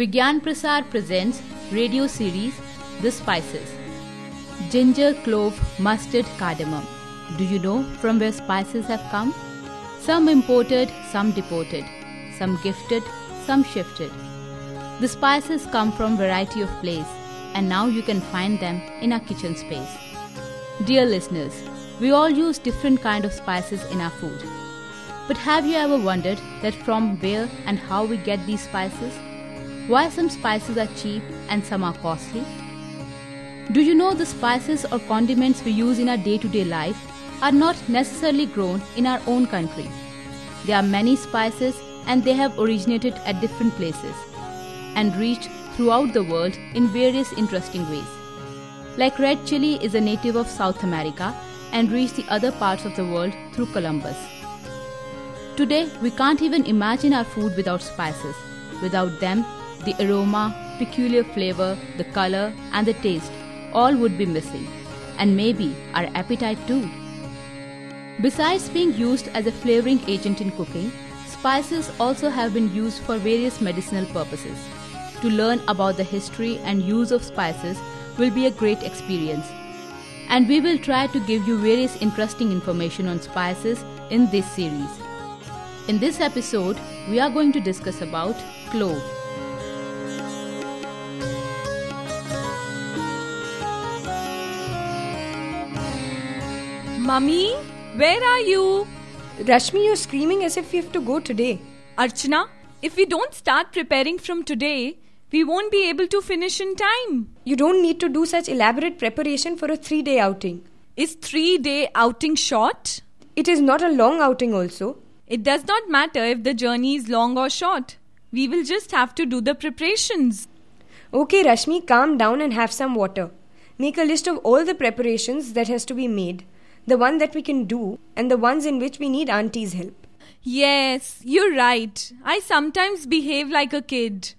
Vigyan Prasar presents radio series The Spices. Ginger, clove, mustard, cardamom. Do you know from where spices have come? Some imported, some deported, some gifted, some shifted. The spices come from variety of place, and now you can find them in our kitchen space. Dear listeners, we all use different kind of spices in our food. But have you ever wondered that from where and how we get these spices? Why some spices are cheap and some are costly? Do you know the spices or condiments we use in our day-to-day life are not necessarily grown in our own country? There are many spices and they have originated at different places and reached throughout the world in various interesting ways. Like red chili is a native of South America and reached the other parts of the world through Columbus. Today, we can't even imagine our food without spices. Without them, the aroma, peculiar flavor, the color and the taste all would be missing, and maybe our appetite too. Besides being used as a flavoring agent in cooking, spices also have been used for various medicinal purposes. To learn about the history and use of spices will be a great experience, and we will try to give you various interesting information on spices in this series. In this episode, we are going to discuss about clove. Mummy, where are you? Rashmi, you're screaming as if we have to go today. Archana, if we don't start preparing from today, we won't be able to finish in time. You don't need to do such elaborate preparation for a 3-day outing. Is 3-day outing short? It is not a long outing also. It does not matter if the journey is long or short. We will just have to do the preparations. Okay, Rashmi, calm down and have some water. Make a list of all the preparations that has to be made. The one that we can do and the ones in which we need auntie's help. Yes, you're right. I sometimes behave like a kid.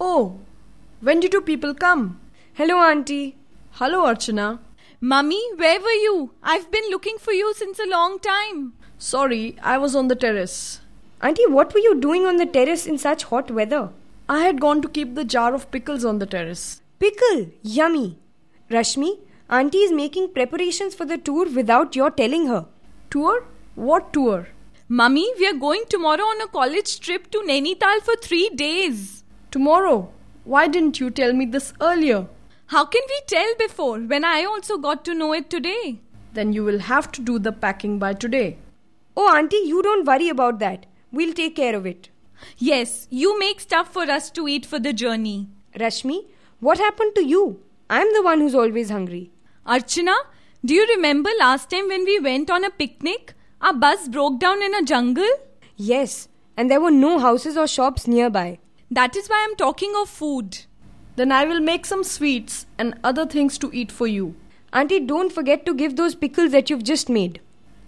Oh, when did you people come? Hello, auntie. Hello, Archana. Mummy, where were you? I've been looking for you since a long time. Sorry, I was on the terrace. Auntie, what were you doing on the terrace in such hot weather? I had gone to keep the jar of pickles on the terrace. Pickle? Yummy. Rashmi, auntie is making preparations for the tour without your telling her. Tour? What tour? Mummy, we are going tomorrow on a college trip to Nainital for 3 days. Tomorrow? Why didn't you tell me this earlier? How can we tell before when I also got to know it today? Then you will have to do the packing by today. Oh, auntie, you don't worry about that. We'll take care of it. Yes, you make stuff for us to eat for the journey. Rashmi, what happened to you? I'm the one who's always hungry. Archana, do you remember last time when we went on a picnic? Our bus broke down in a jungle? Yes, and there were no houses or shops nearby. That is why I'm talking of food. Then I will make some sweets and other things to eat for you. Auntie, don't forget to give those pickles that you've just made.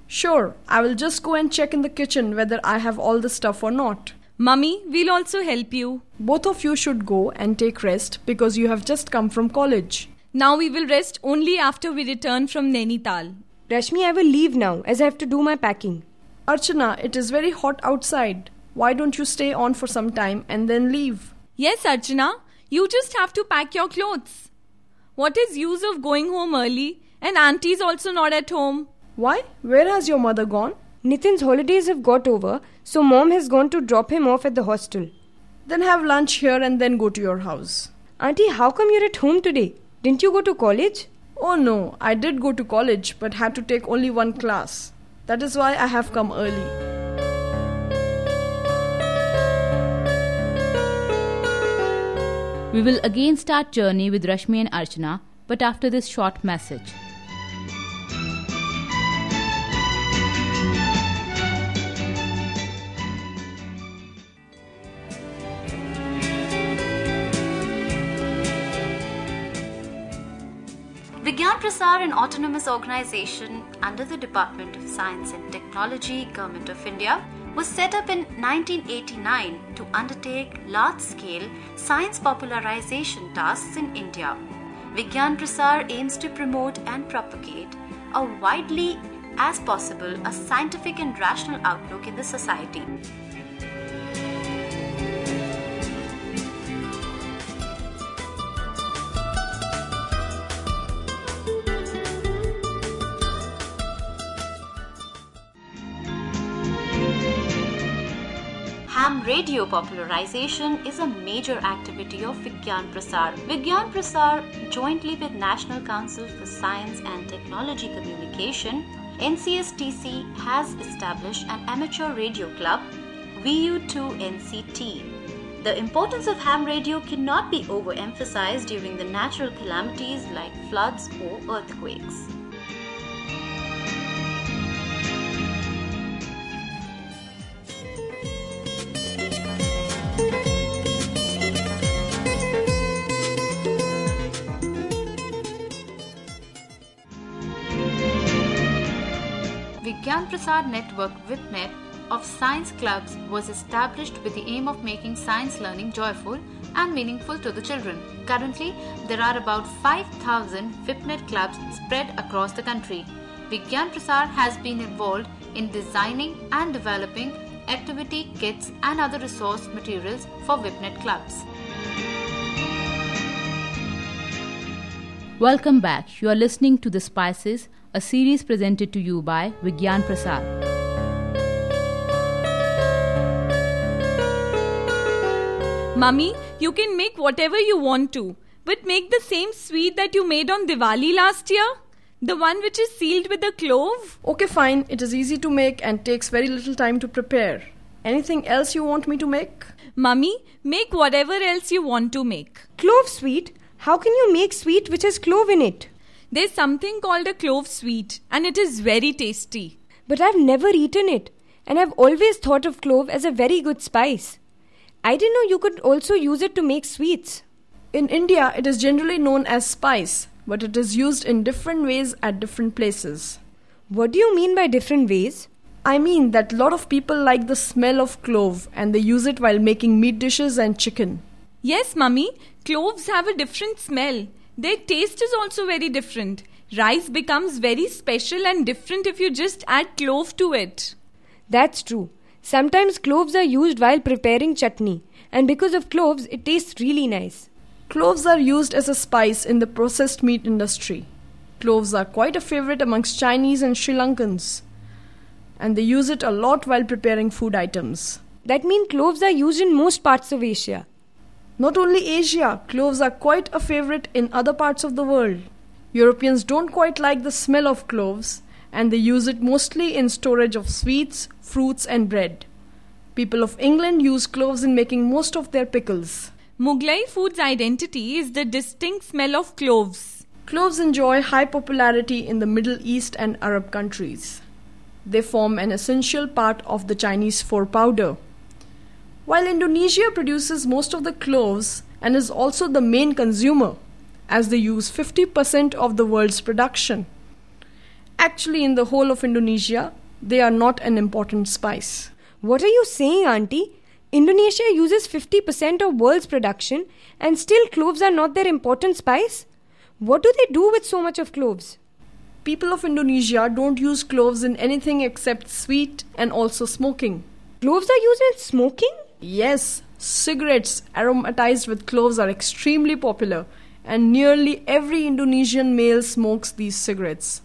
Sure, I will just go and check in the kitchen whether I have all the stuff or not. Mummy, we'll also help you. Both of you should go and take rest because you have just come from college. Now we will rest only after we return from Nainital. Rashmi, I will leave now as I have to do my packing. Archana, it is very hot outside. Why don't you stay on for some time and then leave? Yes, Archana, you just have to pack your clothes. What is use of going home early? And auntie is also not at home. Why? Where has your mother gone? Nitin's holidays have got over, so mom has gone to drop him off at the hostel. Then have lunch here and then go to your house. Auntie, how come you're at home today? Didn't you go to college? Oh no, I did go to college but had to take only one class. That is why I have come early. We will again start journey with Rashmi and Archana, but after this short message. Vigyan Prasar, an autonomous organization under the Department of Science and Technology, Government of India, was set up in 1989 to undertake large-scale science popularization tasks in India. Vigyan Prasar aims to promote and propagate a widely as possible a scientific and rational outlook in the society. radio popularization is a major activity of Vigyan Prasar. Vigyan Prasar, jointly with National Council for Science and Technology Communication, NCSTC, has established an amateur radio club, VU2NCT. The importance of ham radio cannot be overemphasized during the natural calamities like floods or earthquakes. Vigyan Prasar Network VipNet of science clubs was established with the aim of making science learning joyful and meaningful to the children. Currently, there are about 5,000 VipNet clubs spread across the country. Vigyan Prasar has been involved in designing and developing activity kits and other resource materials for VipNet clubs. Welcome back. You are listening to The Spices, a series presented to you by Vigyan Prasar. Mummy, you can make whatever you want to, but make the same sweet that you made on Diwali last year. The one which is sealed with a clove. Okay, fine. It is easy to make and takes very little time to prepare. Anything else you want me to make? Mummy, make whatever else you want to make. Clove sweet? How can you make sweet which has clove in it? There's something called a clove sweet and it is very tasty. But I've never eaten it and I've always thought of clove as a very good spice. I didn't know you could also use it to make sweets. In India, it is generally known as spice, but it is used in different ways at different places. What do you mean by different ways? I mean that a lot of people like the smell of clove and they use it while making meat dishes and chicken. Yes, Mummy, cloves have a different smell. Their taste is also very different. Rice becomes very special and different if you just add clove to it. That's true. Sometimes cloves are used while preparing chutney, and because of cloves, it tastes really nice. Cloves are used as a spice in the processed meat industry. Cloves are quite a favorite amongst Chinese and Sri Lankans, and they use it a lot while preparing food items. That means cloves are used in most parts of Asia. Not only Asia, cloves are quite a favorite in other parts of the world. Europeans don't quite like the smell of cloves and they use it mostly in storage of sweets, fruits and bread. People of England use cloves in making most of their pickles. Mughlai food's identity is the distinct smell of cloves. Cloves enjoy high popularity in the Middle East and Arab countries. They form an essential part of the Chinese four powder. While Indonesia produces most of the cloves and is also the main consumer, as they use 50% of the world's production. Actually, in the whole of Indonesia, they are not an important spice. What are you saying, Auntie? Indonesia uses 50% of world's production and still cloves are not their important spice? What do they do with so much of cloves? People of Indonesia don't use cloves in anything except sweet and also smoking. Cloves are used in smoking? Yes, cigarettes aromatized with cloves are extremely popular and nearly every Indonesian male smokes these cigarettes.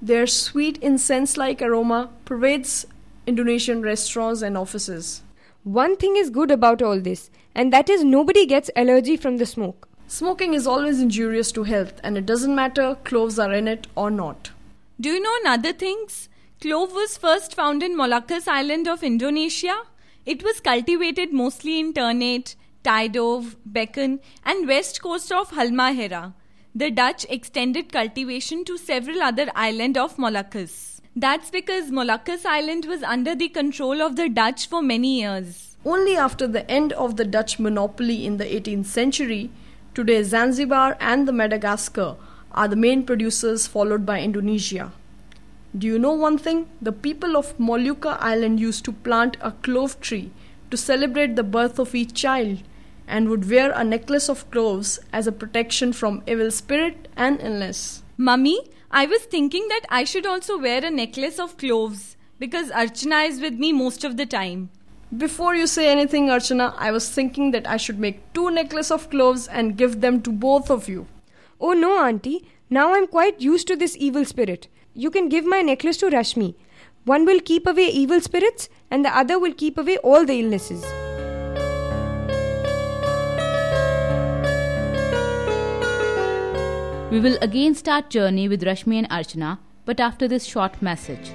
Their sweet incense-like aroma pervades Indonesian restaurants and offices. One thing is good about all this, and that is nobody gets allergy from the smoke. Smoking is always injurious to health and it doesn't matter cloves are in it or not. Do you know another things? Clove was first found in Moluccas Island of Indonesia. It was cultivated mostly in Ternate, Tidore, Bacan and west coast of Halmahera. The Dutch extended cultivation to several other islands of Moluccas. That's because Moluccas Island was under the control of the Dutch for many years. Only after the end of the Dutch monopoly in the 18th century, today Zanzibar and the Madagascar are the main producers followed by Indonesia. Do you know one thing? The people of Molucca Island used to plant a clove tree to celebrate the birth of each child and would wear a necklace of cloves as a protection from evil spirit and illness. Mummy, I was thinking that I should also wear a necklace of cloves because Archana is with me most of the time. Before you say anything, Archana, I was thinking that I should make 2 necklaces of cloves and give them to both of you. Oh no, Auntie. Now I'm quite used to this evil spirit. You can give my necklace to Rashmi. One will keep away evil spirits and the other will keep away all the illnesses. We will again start Journey with Rashmi and Archana, but after this short message.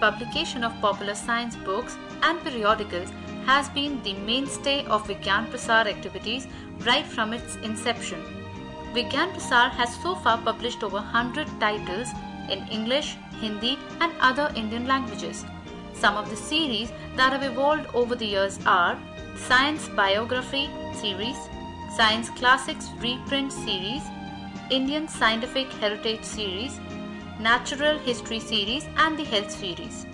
Publication of popular science books and periodicals has been the mainstay of Vigyan Prasar activities right from its inception. Vigyan Prasar has so far published over 100 titles in English, Hindi and other Indian languages. Some of the series that have evolved over the years are Science Biography Series, Science Classics Reprint Series, Indian Scientific Heritage Series, Natural History Series and the Health Series.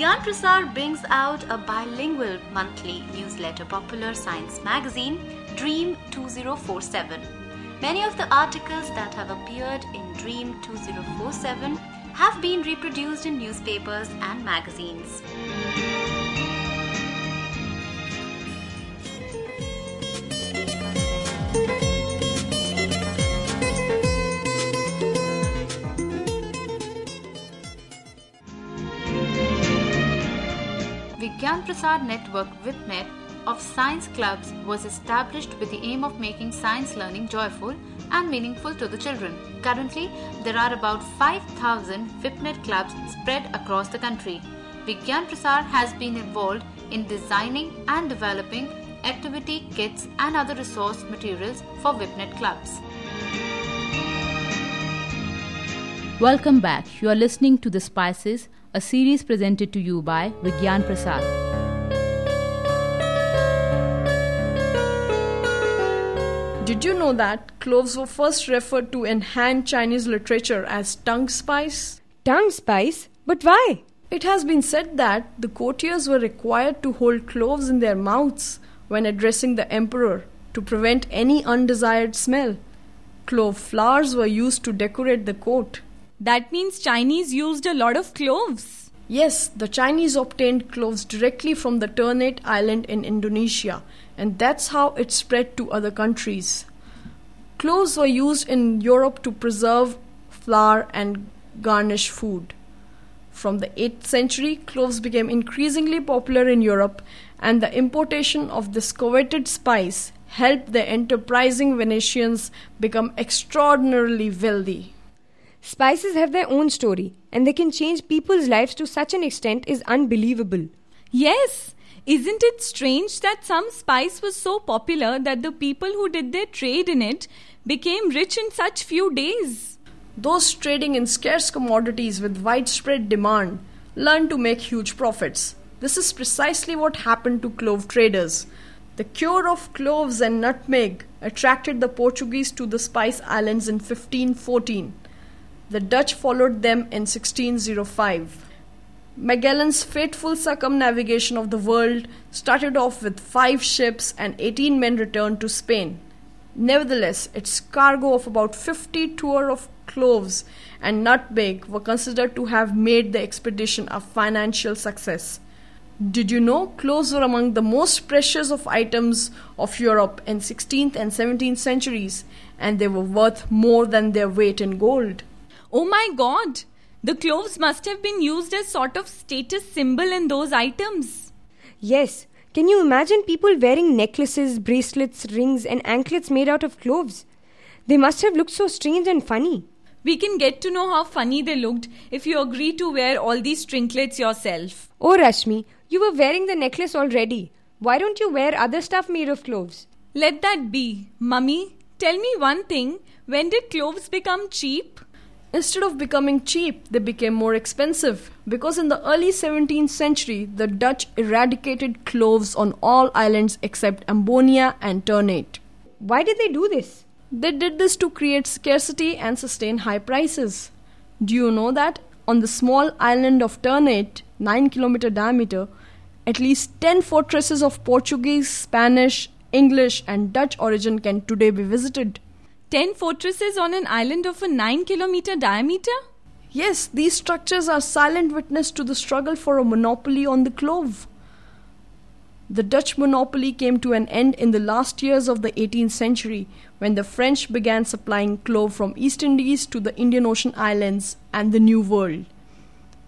Vigyan Prasar brings out a bilingual monthly newsletter, popular science magazine Dream 2047. Many of the articles that have appeared in Dream 2047 have been reproduced in newspapers and magazines. Vigyan Prasar Network VipNet of science clubs was established with the aim of making science learning joyful and meaningful to the children. Currently, there are about 5,000 VipNet clubs spread across the country. Vigyan Prasar has been involved in designing and developing activity kits and other resource materials for VipNet clubs. Welcome back. You are listening to The Spices, a series presented to you by Vigyan Prasar. Did you know that cloves were first referred to in Han Chinese literature as tongue spice? Tongue spice? But why? It has been said that the courtiers were required to hold cloves in their mouths when addressing the emperor to prevent any undesired smell. Clove flowers were used to decorate the court. That means Chinese used a lot of cloves. Yes, the Chinese obtained cloves directly from the Ternate island in Indonesia, and that's how it spread to other countries. Cloves were used in Europe to preserve, flour and garnish food. From the 8th century, cloves became increasingly popular in Europe, and the importation of this coveted spice helped the enterprising Venetians become extraordinarily wealthy. Spices have their own story, and they can change people's lives to such an extent is unbelievable. Yes, isn't it strange that some spice was so popular that the people who did their trade in it became rich in such few days? Those trading in scarce commodities with widespread demand learned to make huge profits. This is precisely what happened to clove traders. The cure of cloves and nutmeg attracted the Portuguese to the Spice Islands in 1514. The Dutch followed them in 1605. Magellan's fateful circumnavigation of the world started off with 5 ships and 18 men returned to Spain. Nevertheless, its cargo of about 50 tours of cloves and nutmeg were considered to have made the expedition a financial success. Did you know cloves were among the most precious of items of Europe in 16th and 17th centuries, and they were worth more than their weight in gold? Oh my God! The cloves must have been used as sort of status symbol in those items. Yes. Can you imagine people wearing necklaces, bracelets, rings and anklets made out of cloves? They must have looked so strange and funny. We can get to know how funny they looked if you agree to wear all these trinkets yourself. Oh Rashmi, you were wearing the necklace already. Why don't you wear other stuff made of cloves? Let that be. Mummy, tell me one thing. When did cloves become cheap? Instead of becoming cheap, they became more expensive because in the early 17th century, the Dutch eradicated cloves on all islands except Ambonia and Ternate. Why did they do this? They did this to create scarcity and sustain high prices. Do you know that on the small island of Ternate, 9-kilometer diameter, at least 10 fortresses of Portuguese, Spanish, English and Dutch origin can today be visited? 10 fortresses on an island of a 9-kilometer diameter? Yes, these structures are silent witness to the struggle for a monopoly on the clove. The Dutch monopoly came to an end in the last years of the 18th century when the French began supplying clove from East Indies to the Indian Ocean Islands and the New World.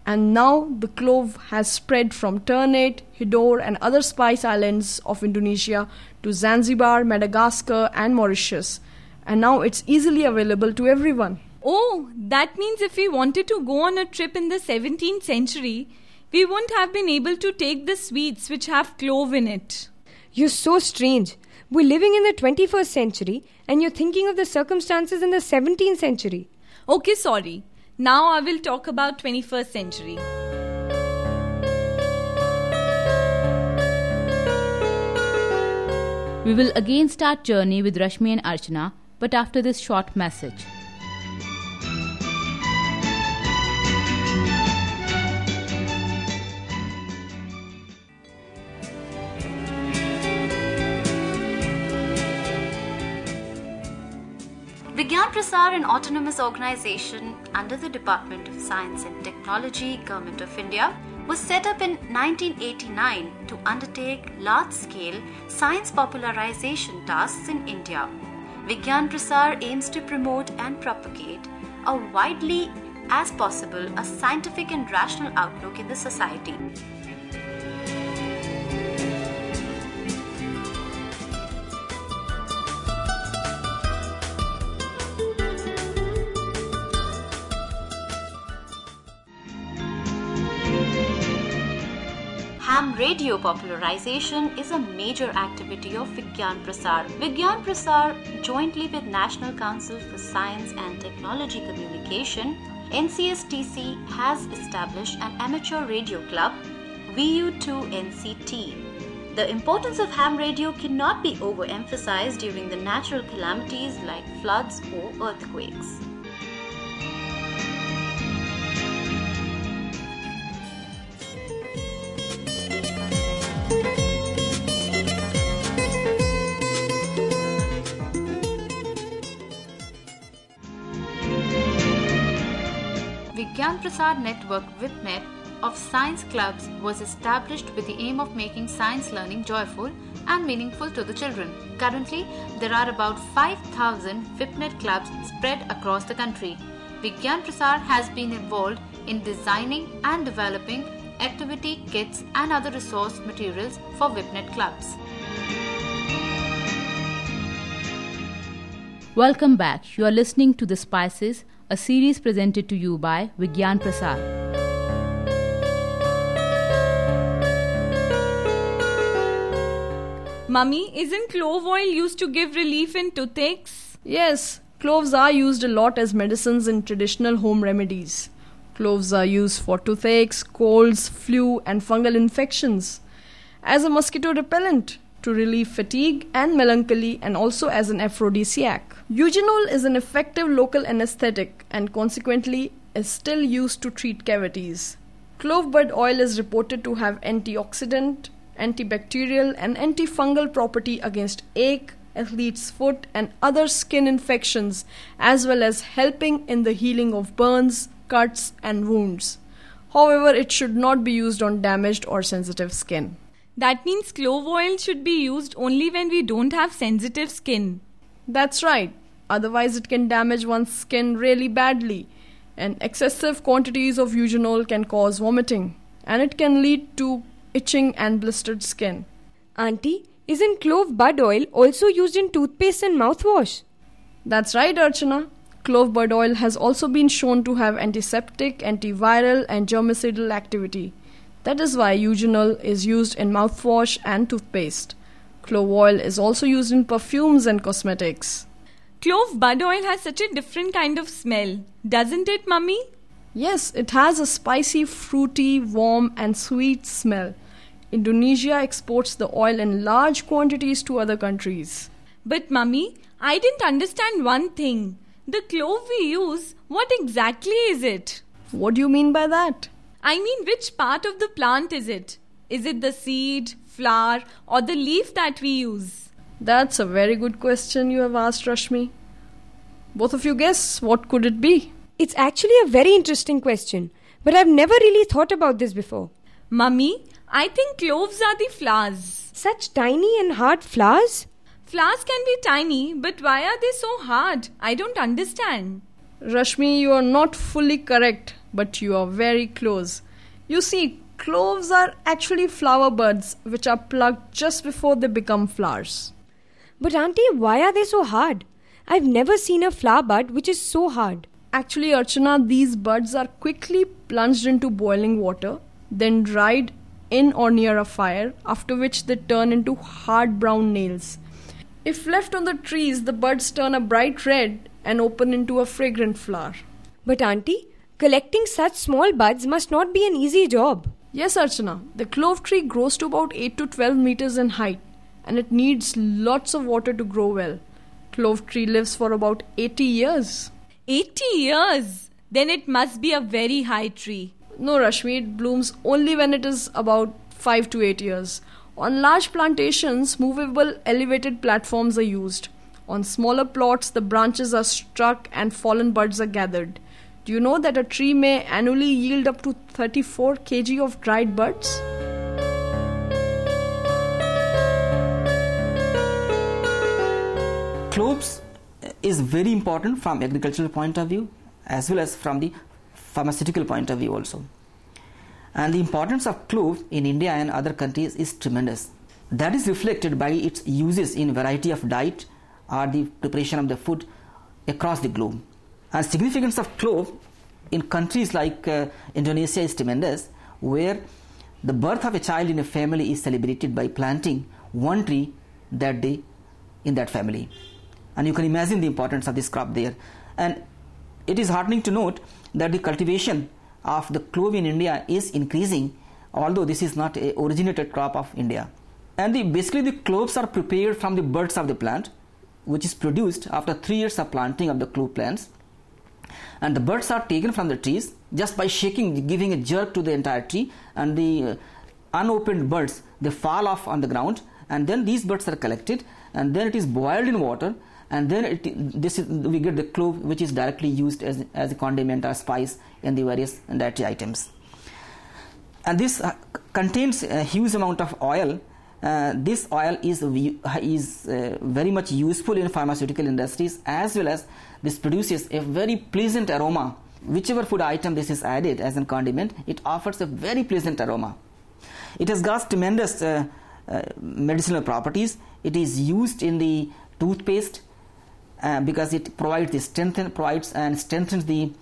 And now the clove has spread from Ternate, Tidore and other Spice Islands of Indonesia to Zanzibar, Madagascar and Mauritius. And now it's easily available to everyone. Oh, that means if we wanted to go on a trip in the 17th century, we wouldn't have been able to take the sweets which have clove in it. You're so strange. We're living in the 21st century and you're thinking of the circumstances in the 17th century. Okay, sorry. Now I will talk about 21st century. We will again start journey with Rashmi and Archana, but after this short message. Vigyan Prasar, an autonomous organization under the Department of Science and Technology, Government of India, was set up in 1989 to undertake large-scale science popularization tasks in India. Vigyan Prasar aims to promote and propagate as widely as possible a scientific and rational outlook in the society. Radio popularization is a major activity of Vigyan Prasar. Vigyan Prasar, jointly with National Council for Science and Technology Communication, NCSTC, has established an amateur radio club, VU2NCT. The importance of ham radio cannot be overemphasized during the natural calamities like floods or earthquakes. Vigyan Prasar network VipNet of science clubs was established with the aim of making science learning joyful and meaningful to the children. Currently, there are about 5,000 VipNet clubs spread across the country. Vigyan Prasar has been involved in designing and developing activity kits and other resource materials for VipNet clubs. Welcome back. You are listening to The Spices, a series presented to you by Vigyan Prasar. Mummy, isn't clove oil used to give relief in toothaches? Yes, cloves are used a lot as medicines in traditional home remedies. Cloves are used for toothaches, colds, flu and fungal infections, as a mosquito repellent, to relieve fatigue and melancholy, and also as an aphrodisiac. Eugenol is an effective local anesthetic and consequently is still used to treat cavities. Clove bud oil is reported to have antioxidant, antibacterial and antifungal property against ache, athlete's foot and other skin infections, as well as helping in the healing of burns, cuts and wounds. However, it should not be used on damaged or sensitive skin. That means clove oil should be used only when we don't have sensitive skin. That's right. Otherwise, it can damage one's skin really badly. And excessive quantities of eugenol can cause vomiting. And it can lead to itching and blistered skin. Auntie, isn't clove bud oil also used in toothpaste and mouthwash? That's right, Archana. Clove bud oil has also been shown to have antiseptic, antiviral and germicidal activity. That is why eugenol is used in mouthwash and toothpaste. Clove oil is also used in perfumes and cosmetics. Clove bud oil has such a different kind of smell, doesn't it, Mummy? Yes, it has a spicy, fruity, warm and sweet smell. Indonesia exports the oil in large quantities to other countries. But Mummy, I didn't understand one thing. The clove we use, what exactly is it? What do you mean by that? I mean, which part of the plant is it? Is it the seed, flower or the leaf that we use? That's a very good question you have asked, Rashmi. Both of you guess, what could it be? It's actually a very interesting question, but I've never really thought about this before. Mummy, I think cloves are the flowers. Such tiny and hard flowers? Flowers can be tiny, but why are they so hard? I don't understand. Rashmi, you are not fully correct, but you are very close. You see, cloves are actually flower buds which are plucked just before they become flowers. But auntie, why are they so hard? I've never seen a flower bud which is so hard. Actually, Archana, these buds are quickly plunged into boiling water, then dried in or near a fire, after which they turn into hard brown nails. If left on the trees, the buds turn a bright red and open into a fragrant flower. But auntie, collecting such small buds must not be an easy job. Yes, Archana. The clove tree grows to about 8 to 12 meters in height, and it needs lots of water to grow well. Clove tree lives for about 80 years. 80 years? Then it must be a very high tree. No, Rashmi, it blooms only when it is about 5 to 8 years. On large plantations, movable elevated platforms are used. On smaller plots, the branches are struck and fallen buds are gathered. Do you know that a tree may annually yield up to 34 kg of dried buds? Cloves is very important from agricultural point of view as well as from the pharmaceutical point of view also. And the importance of cloves in India and other countries is tremendous. That is reflected by its uses in variety of diet or the preparation of the food across the globe. And significance of clove in countries like Indonesia is tremendous, where the birth of a child in a family is celebrated by planting one tree that day in that family. And you can imagine the importance of this crop there. And it is heartening to note that the cultivation of the clove in India is increasing, although this is not an originated crop of India. And basically the cloves are prepared from the buds of the plant, which is produced after 3 years of planting of the clove plants. And the buds are taken from the trees just by shaking, giving a jerk to the entire tree, and the unopened buds, they fall off on the ground, and then these buds are collected, and then it is boiled in water, and then we get the clove, which is directly used as a condiment or spice in the various dietary items. And this contains a huge amount of oil. This oil is very much useful in pharmaceutical industries, as well as this produces a very pleasant aroma. Whichever food item this is added as a condiment, it offers a very pleasant aroma. It has got tremendous medicinal properties. It is used in the toothpaste because it provides and strengthens the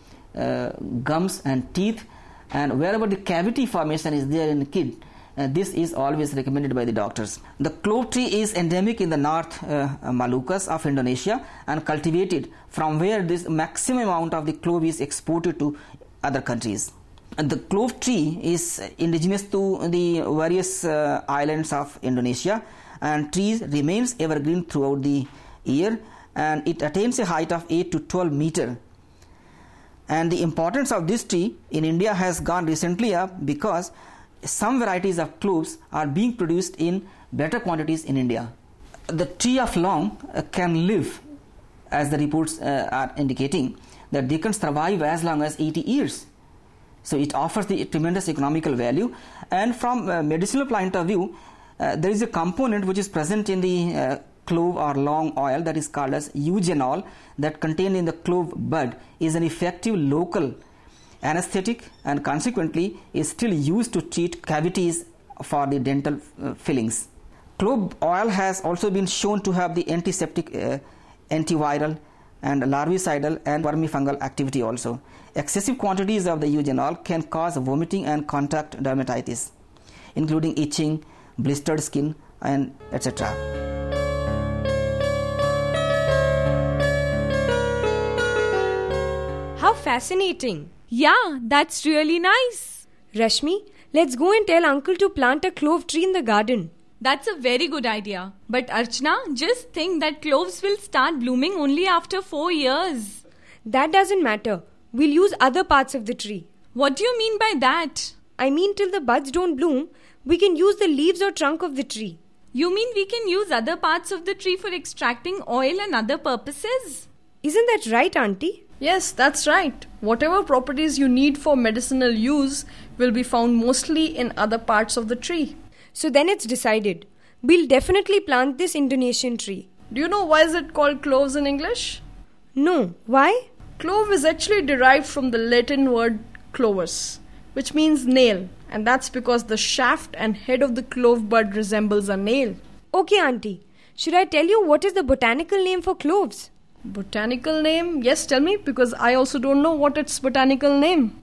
gums and teeth. And wherever the cavity formation is there in the kid, this is always recommended by the doctors. The clove tree is endemic in the north Moluccas of Indonesia and cultivated, from where this maximum amount of the clove is exported to other countries. And the clove tree is indigenous to the various islands of Indonesia, and trees remains evergreen throughout the year, and it attains a height of 8 to 12 meter. And the importance of this tree in India has gone recently up because some varieties of cloves are being produced in better quantities in India. The tree of long can live, as the reports are indicating, that they can survive as long as 80 years. So it offers the tremendous economical value. And from a medicinal point of view, there is a component which is present in the clove or long oil that is called as Eugenol, that contained in the clove bud is an effective local anesthetic, and consequently is still used to treat cavities for the dental fillings. Clove oil has also been shown to have the antiseptic, antiviral, and larvicidal and vermifungal activity also. Excessive quantities of the eugenol can cause vomiting and contact dermatitis, including itching, blistered skin, and etc. How fascinating! Yeah, that's really nice. Rashmi, let's go and tell uncle to plant a clove tree in the garden. That's a very good idea. But Archana, just think that cloves will start blooming only after 4 years. That doesn't matter. We'll use other parts of the tree. What do you mean by that? I mean, till the buds don't bloom, we can use the leaves or trunk of the tree. You mean we can use other parts of the tree for extracting oil and other purposes? Isn't that right, auntie? Yes, that's right. Whatever properties you need for medicinal use will be found mostly in other parts of the tree. So then it's decided. We'll definitely plant this Indonesian tree. Do you know why is it called cloves in English? No. Why? Clove is actually derived from the Latin word clovus, which means nail. And that's because the shaft and head of the clove bud resembles a nail. Okay, auntie. Should I tell you what is the botanical name for cloves? Botanical name? Yes, tell me, because I also don't know what its botanical name.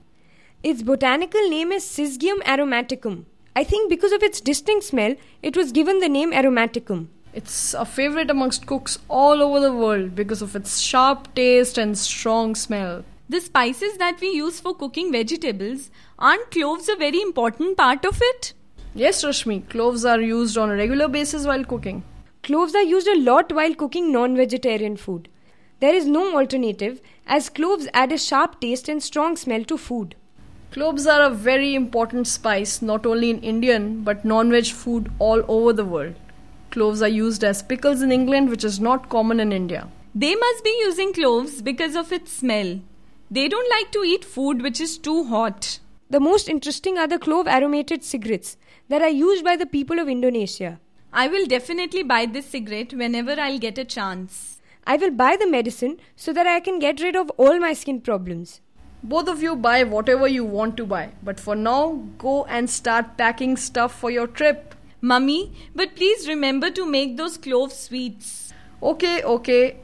Its botanical name is Syzygium aromaticum. I think because of its distinct smell, it was given the name aromaticum. It's a favorite amongst cooks all over the world because of its sharp taste and strong smell. The spices that we use for cooking vegetables, aren't cloves a very important part of it? Yes, Rashmi. Cloves are used on a regular basis while cooking. Cloves are used a lot while cooking non-vegetarian food. There is no alternative as cloves add a sharp taste and strong smell to food. Cloves are a very important spice not only in Indian but non-veg food all over the world. Cloves are used as pickles in England, which is not common in India. They must be using cloves because of its smell. They don't like to eat food which is too hot. The most interesting are the clove-aromated cigarettes that are used by the people of Indonesia. I will definitely buy this cigarette whenever I'll get a chance. I will buy the medicine so that I can get rid of all my skin problems. Both of you buy whatever you want to buy. But for now, go and start packing stuff for your trip. Mummy, but please remember to make those clove sweets. Okay.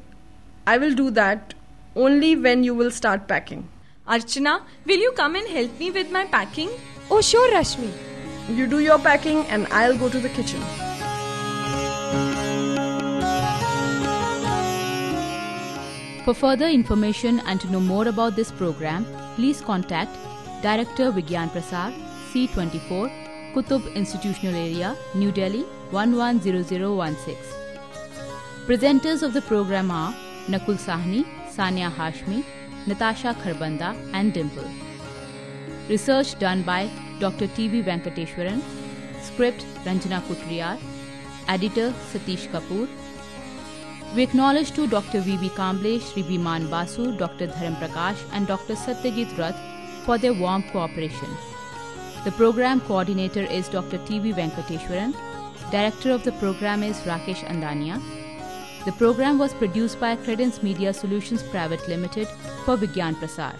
I will do that only when you will start packing. Archana, will you come and help me with my packing? Oh, sure, Rashmi. You do your packing and I'll go to the kitchen. For further information and to know more about this program, please contact Director Vigyan Prasar, C24, Qutub Institutional Area, New Delhi 110016. Presenters of the program are Nakul Sahni, Sanya Hashmi, Natasha Kharbanda and Dimple. Research done by Dr. T. V. Venkateshwaran. Script Ranjana Kutriyar. Editor Satish Kapoor. We acknowledge to Dr. V.B. Kamblesh, Sri Biman Basu, Dr. Dharam Prakash and Dr. Satyajit Rath for their warm cooperation. The program coordinator is Dr. T. V. Venkateshwaran. Director of the program is Rakesh Andania. The program was produced by Credence Media Solutions Private Limited for Vigyan Prasar.